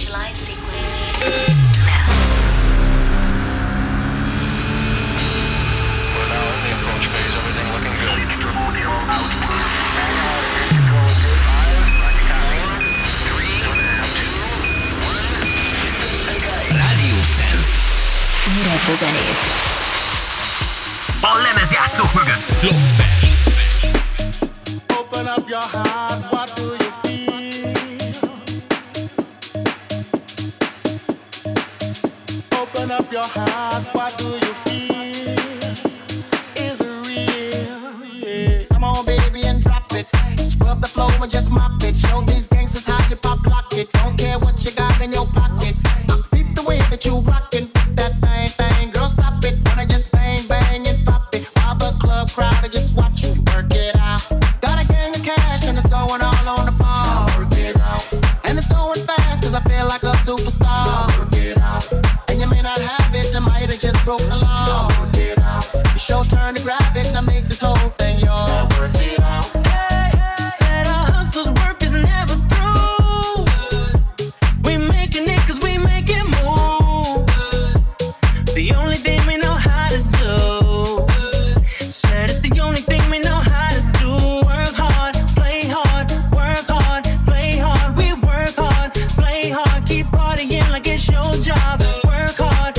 Initialize sequence now. We're now in the approach phase. Everything looking good. Primordial output. Control good. 5, 4, 3, 2, 1. Okay. Radio Sense. Érezd a zenét. A lemez játszók mögött. Klopfer. Open up your heart. What do you feel? Open up your heart, what do you feel? Is it real? Yeah. Come on, baby, and drop it. Scrub the floor and just mop it. Show these gangsters how you pop lock it. Don't care what you got in your pocket. I beat the way that you rockin'. That bang, bang, girl, stop it. Wanna just bang, bang, and pop it. While the club crowd are just watching you work it out. Got a gang of cash and it's going all on the ball. Work it out. And it's going fast cause I feel like a superstar. Work it out. Just broke the law. It's your turn to grab it and make this whole thing yours. Work it out. Hey, hey. Said a hustler's work is never through. We making it cause we making moves. The only thing we know how to do. Said it's the only thing we know how to do. Work hard, play hard, work hard, play hard. We work hard, play hard. Keep partying like it's your job. Work hard.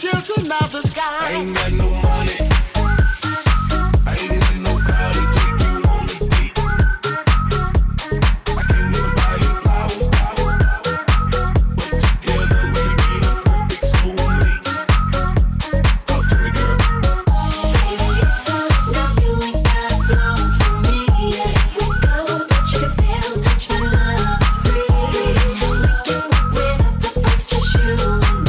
Children of the sky. I ain't got no money. I ain't got no power to take you on the beat. I can't even buy you flowers. But together we be the perfect soulmates. Talk to me, girl. Baby, it's so love you ain't got flow for me. Yeah, you go, but you can still touch my love. It's free. And we can work without the folks, just you. Hold on.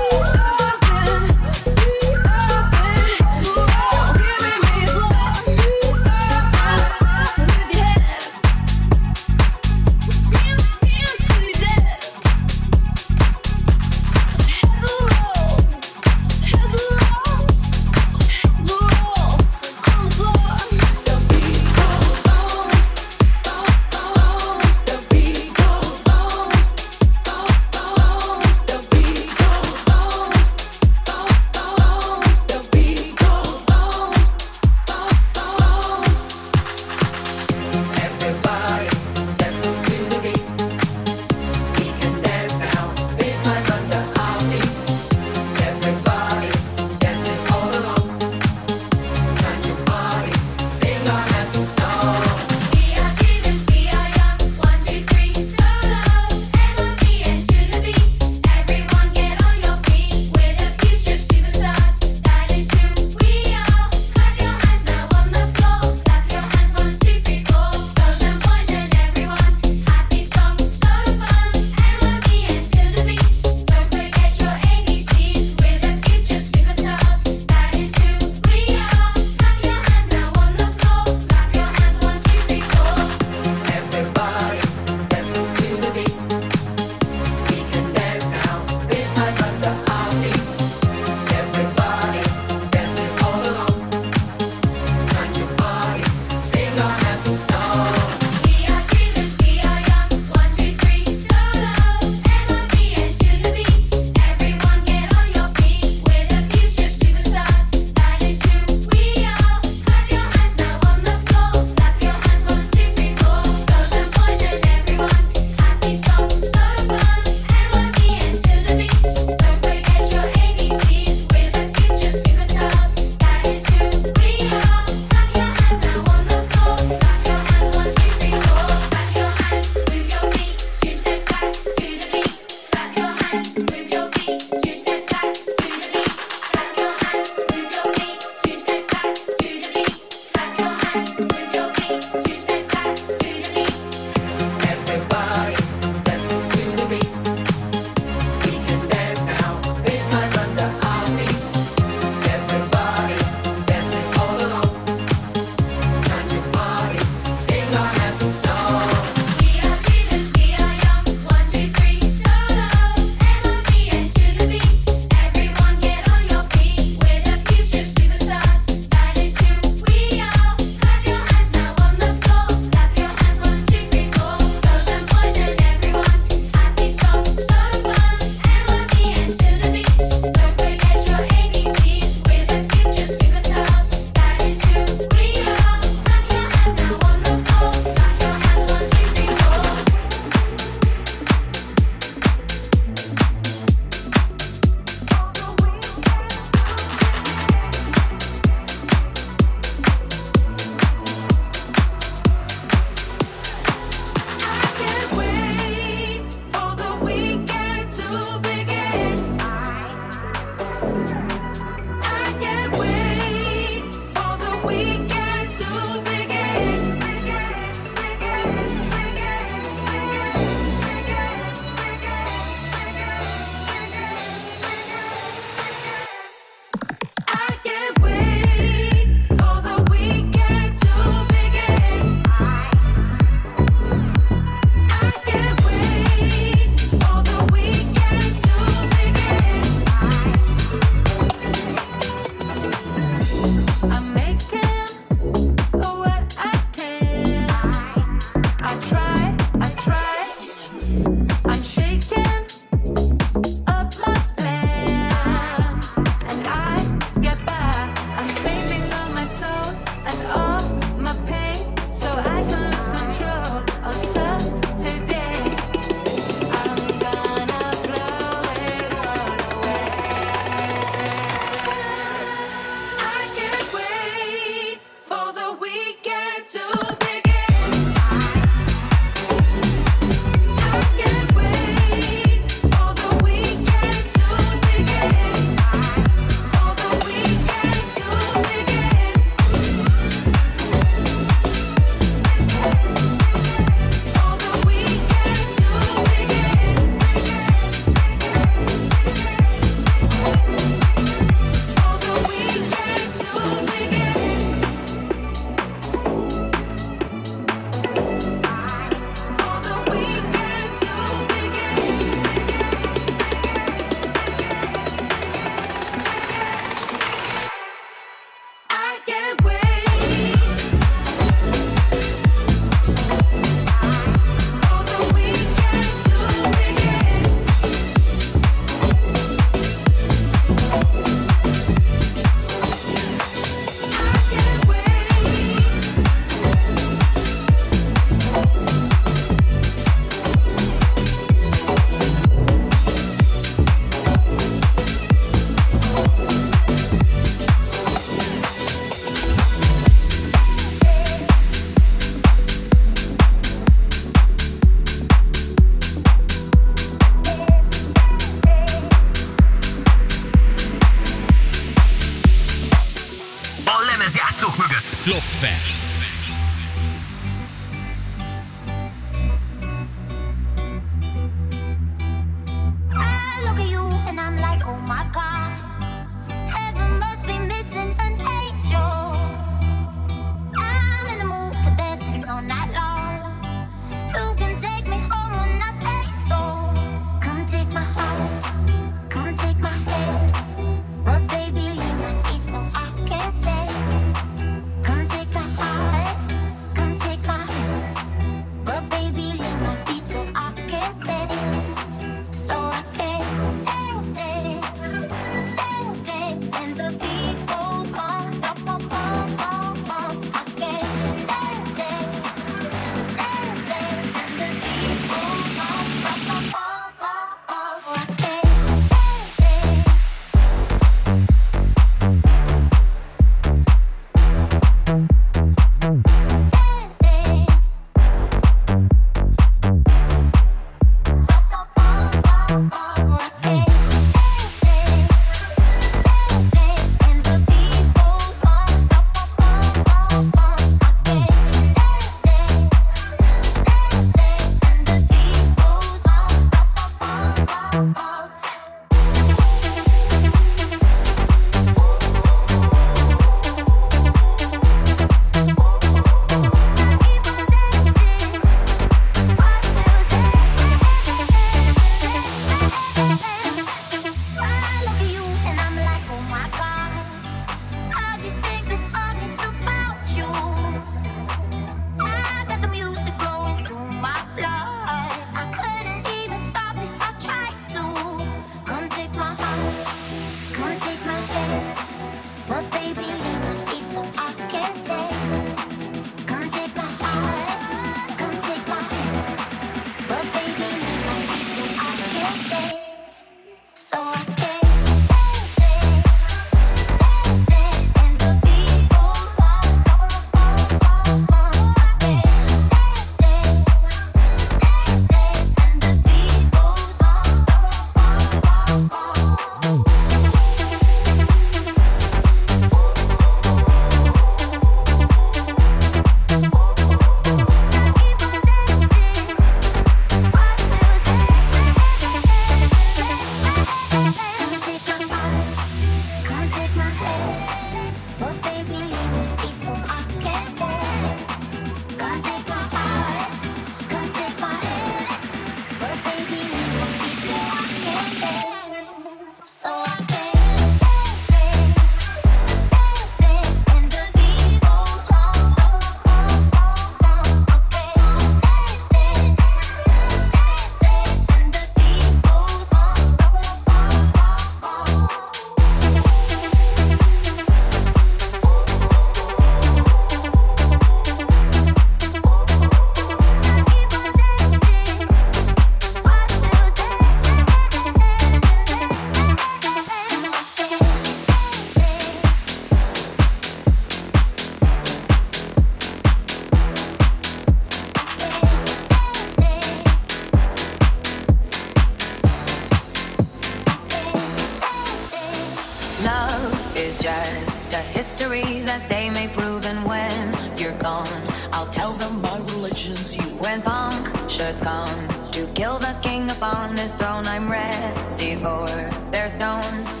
Till the king upon his throne, I'm ready for their stones.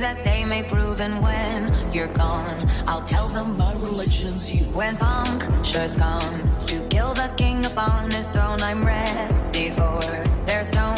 That they may prove, and when you're gone, I'll tell them my religion's you. When puncture comes to kill the king upon his throne, I'm ready for their stones.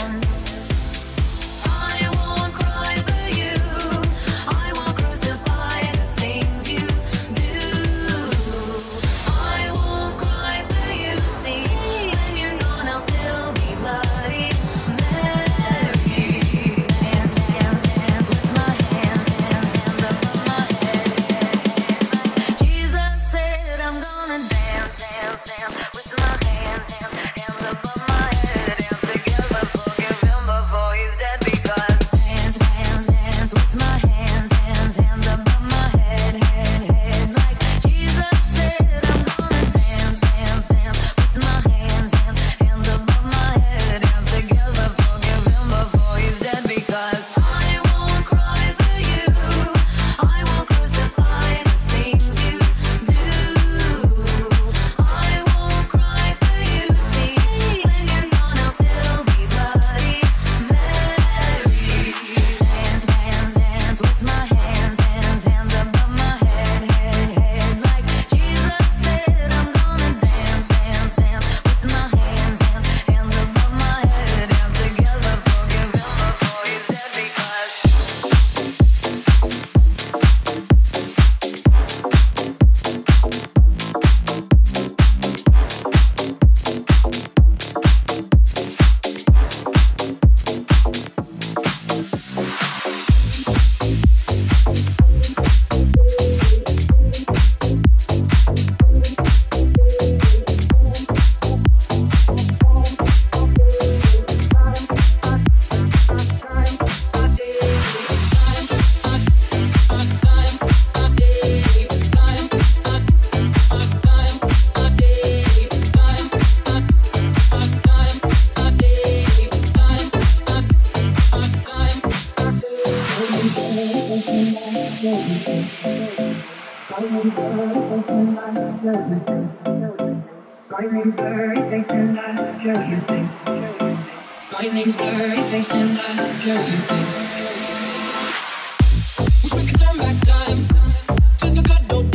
Wish we could turn back time to the good old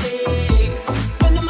days when the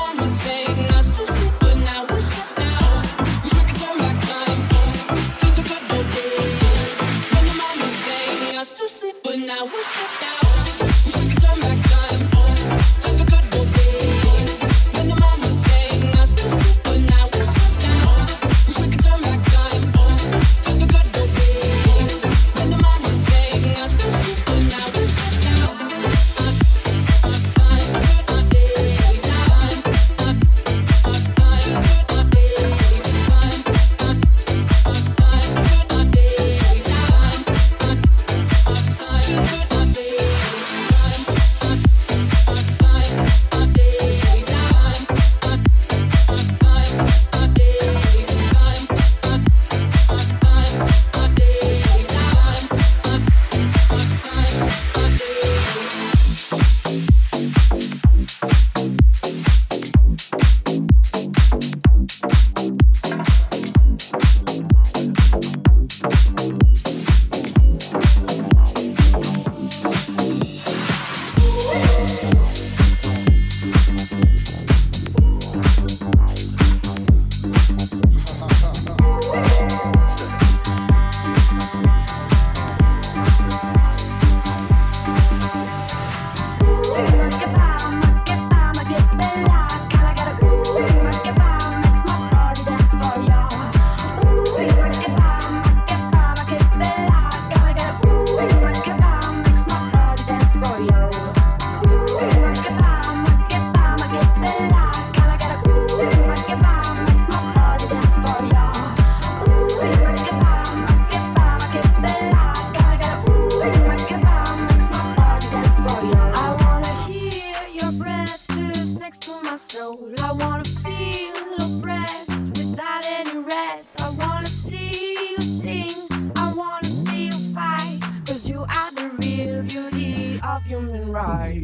right.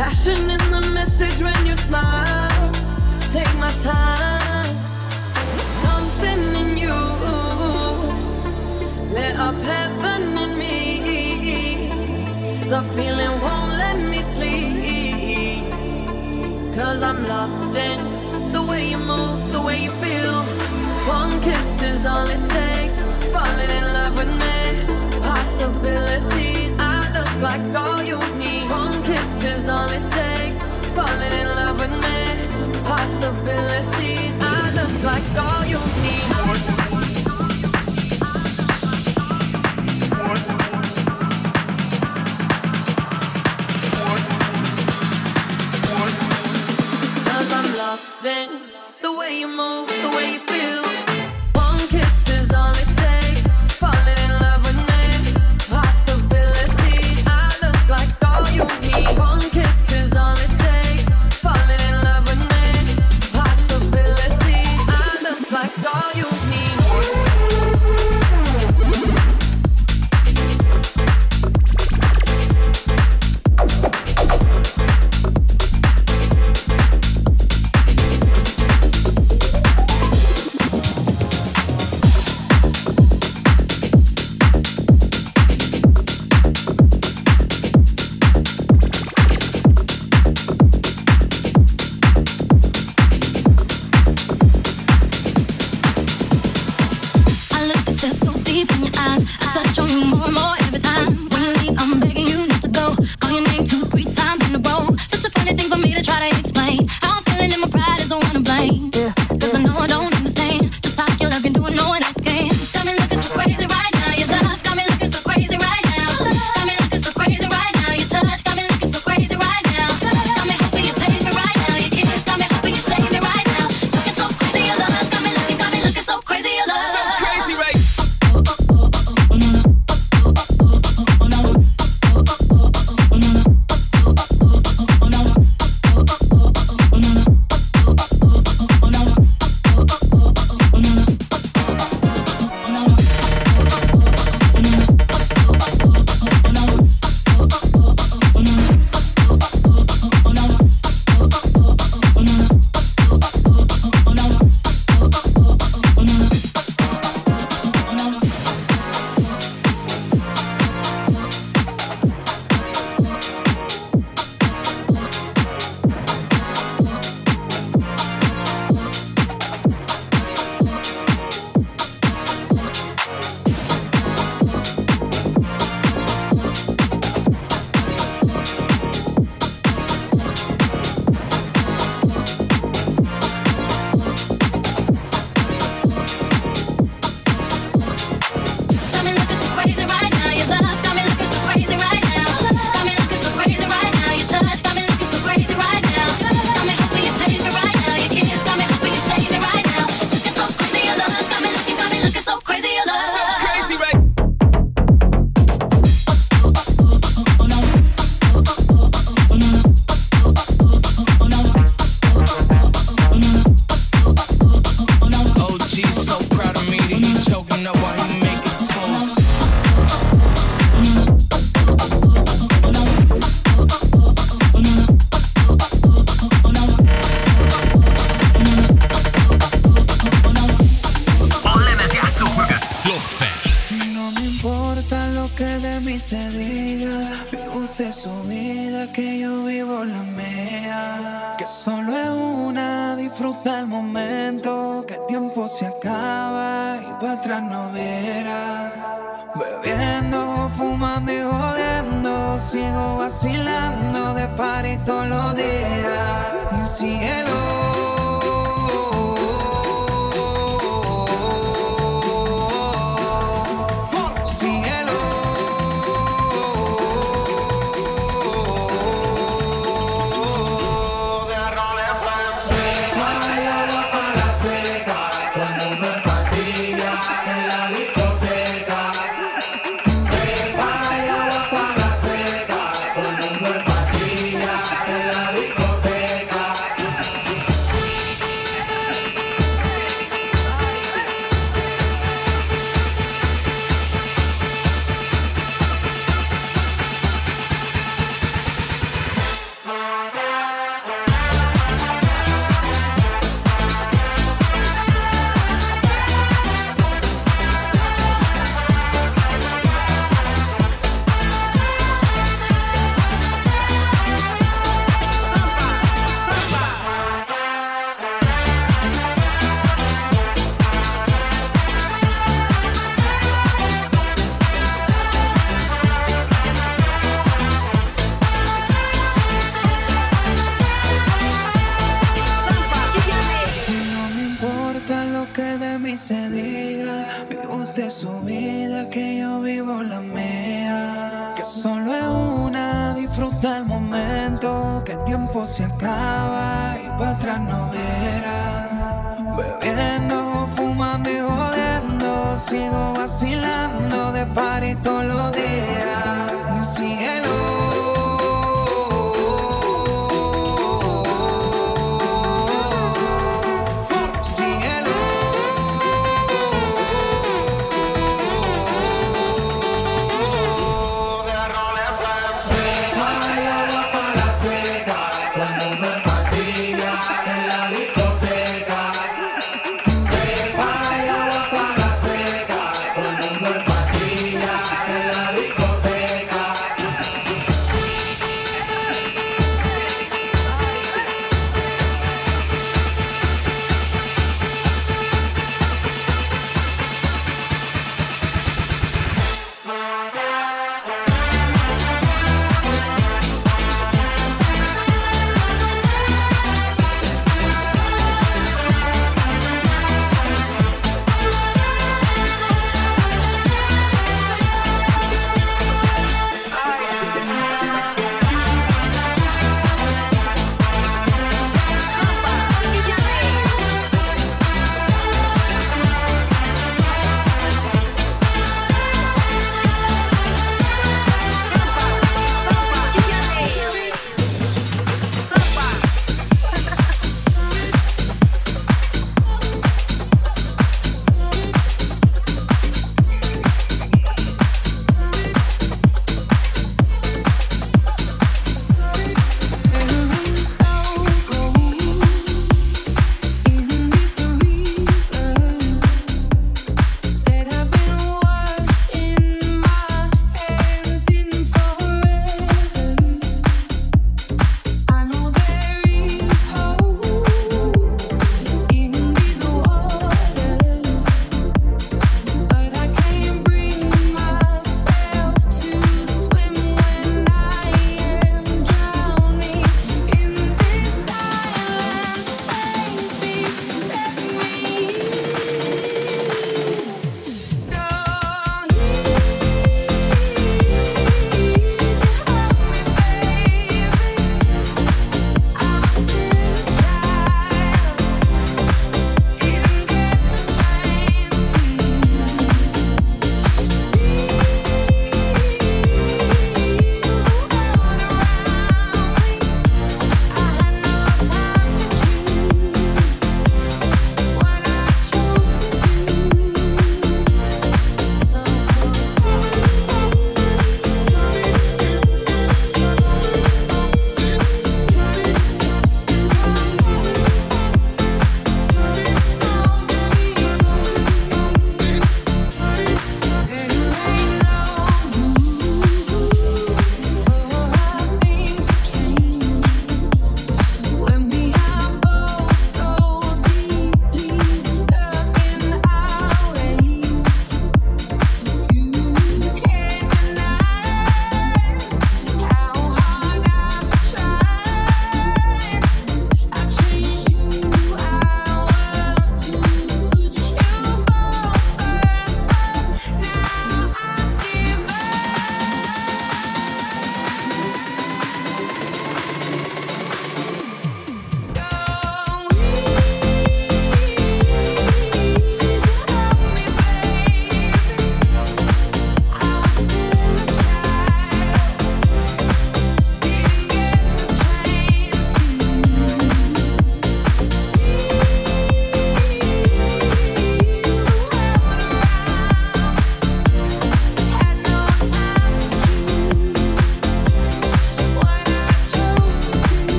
Passion in the message when you smile. Take my time. Something in you lit up heaven in me. The feeling won't let me sleep, 'cause I'm lost in the way you move, the way you feel. One kiss is all it takes. Falling in love with me. Possibilities, I look like all you need. One kiss is all it takes. Falling in love with me. Possibilities, I look like all you need.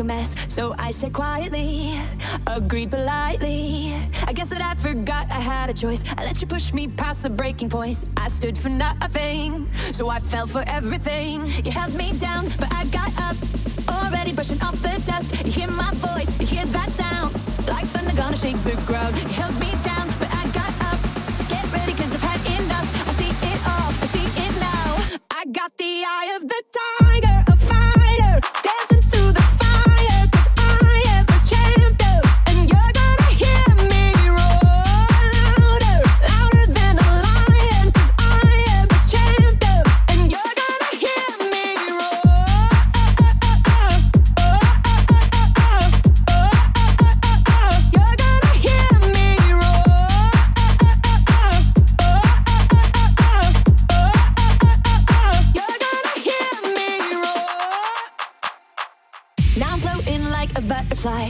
A mess, so I said quietly, agreed politely. I guess that I forgot I had a choice. I let you push me past the breaking point. I stood for nothing, so I fell for everything. You held me down, but I got up, already brushing off the dust. You hear my voice, you hear that sound, like thunder gonna shake the ground. You held me down, but I got up, get ready cause I've had enough. I see it all, I see it now. I got the eye of the tiger.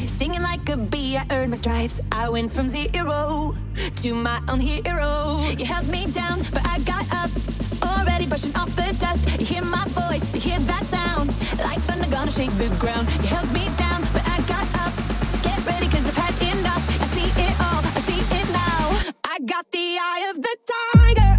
Singing like a bee, I earned my stripes. I went from zero to my own hero. You held me down, but I got up, already brushing off the dust. You hear my voice, you hear that sound, like thunder gonna shake the ground. You held me down, but I got up, get ready cause I've had enough. I see it all, I see it now. I got the eye of the tiger.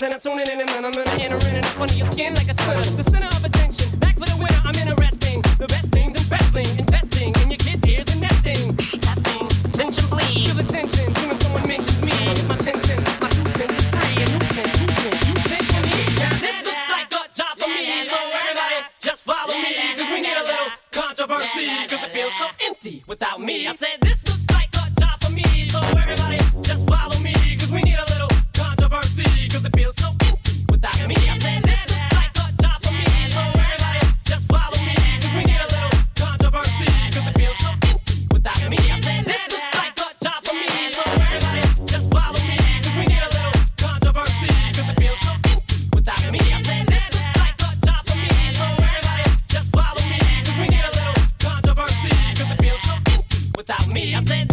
minutes and I'm tuning in and then I'm gonna enter in and up under your skin like a splinter. The center of attention, back for the winner, I'm interesting. The best things in wrestling, investing in your kids' ears and nesting. Testing, tension bleed. Feel the tension, soon as someone mentions me. It's my 10 cents, my 2 cents is free. A nuisance, you sent for me. Now this looks like a job for me. So everybody, just follow me. Cause we need a little controversy. Cause it feels so empty without me. I said this looks like a job for me. So everybody, just follow me. Cause we need a little controversy. Cause it feels so empty without me. I said this looks like a job for me. So everybody, just follow me. Cause we need a little controversy. Cause it feels so empty without me. I said this looks like a job for me. So everybody, just follow me. Cause we need a little controversy. Cause it feels so empty without me. I said this looks like a job for me. So everybody, just follow me. Cause we need a little controversy. Cause it feels so empty without me. I said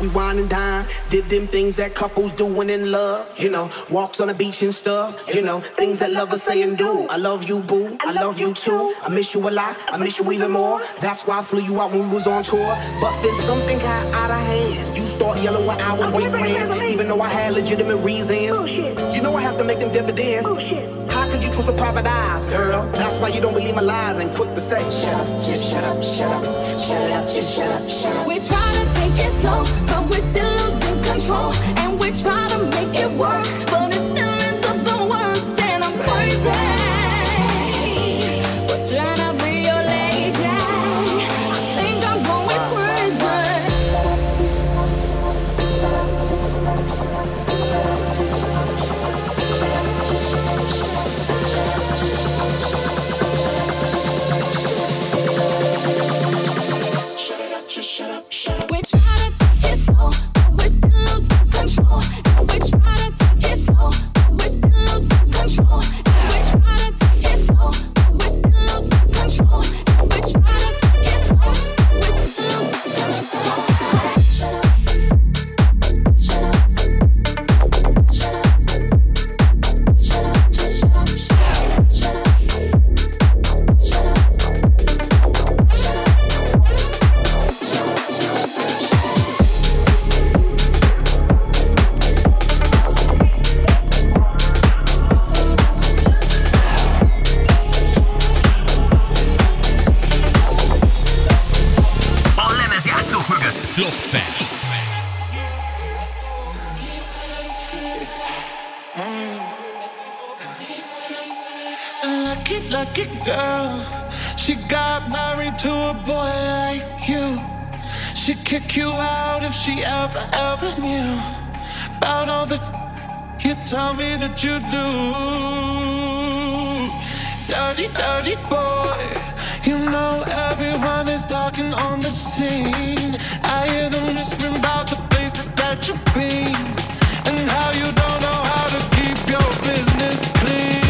we wine and dine, did them things that couples do when in love, you know, walks on the beach and stuff, you know, things that lovers say and do. I love you, boo, I love you too, I miss you a lot, I miss you even more, that's why I flew you out when we was on tour, but then something got out of hand, you start yelling when I was with friends, even though I had legitimate reasons, you know I have to make them dividends, how could you trust with private eyes, girl, that's why you don't believe my lies and quick to say, shut up, just shut up, shut up, shut it up, just shut up, shut up. We try to take it slow, but we're still losing control, and we try to make it work, but it still ends up the worst, and I'm crazy. Shut up. We try to take it slow, but we're still losing control. Lucky girl, she got married to a boy like you. She'd kick you out if she ever knew about all the you tell me that you do. Dirty boy, you know everyone is talking on the scene. I hear them whispering about the places that you've been and how you don't know how to keep your business clean.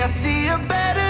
I see a better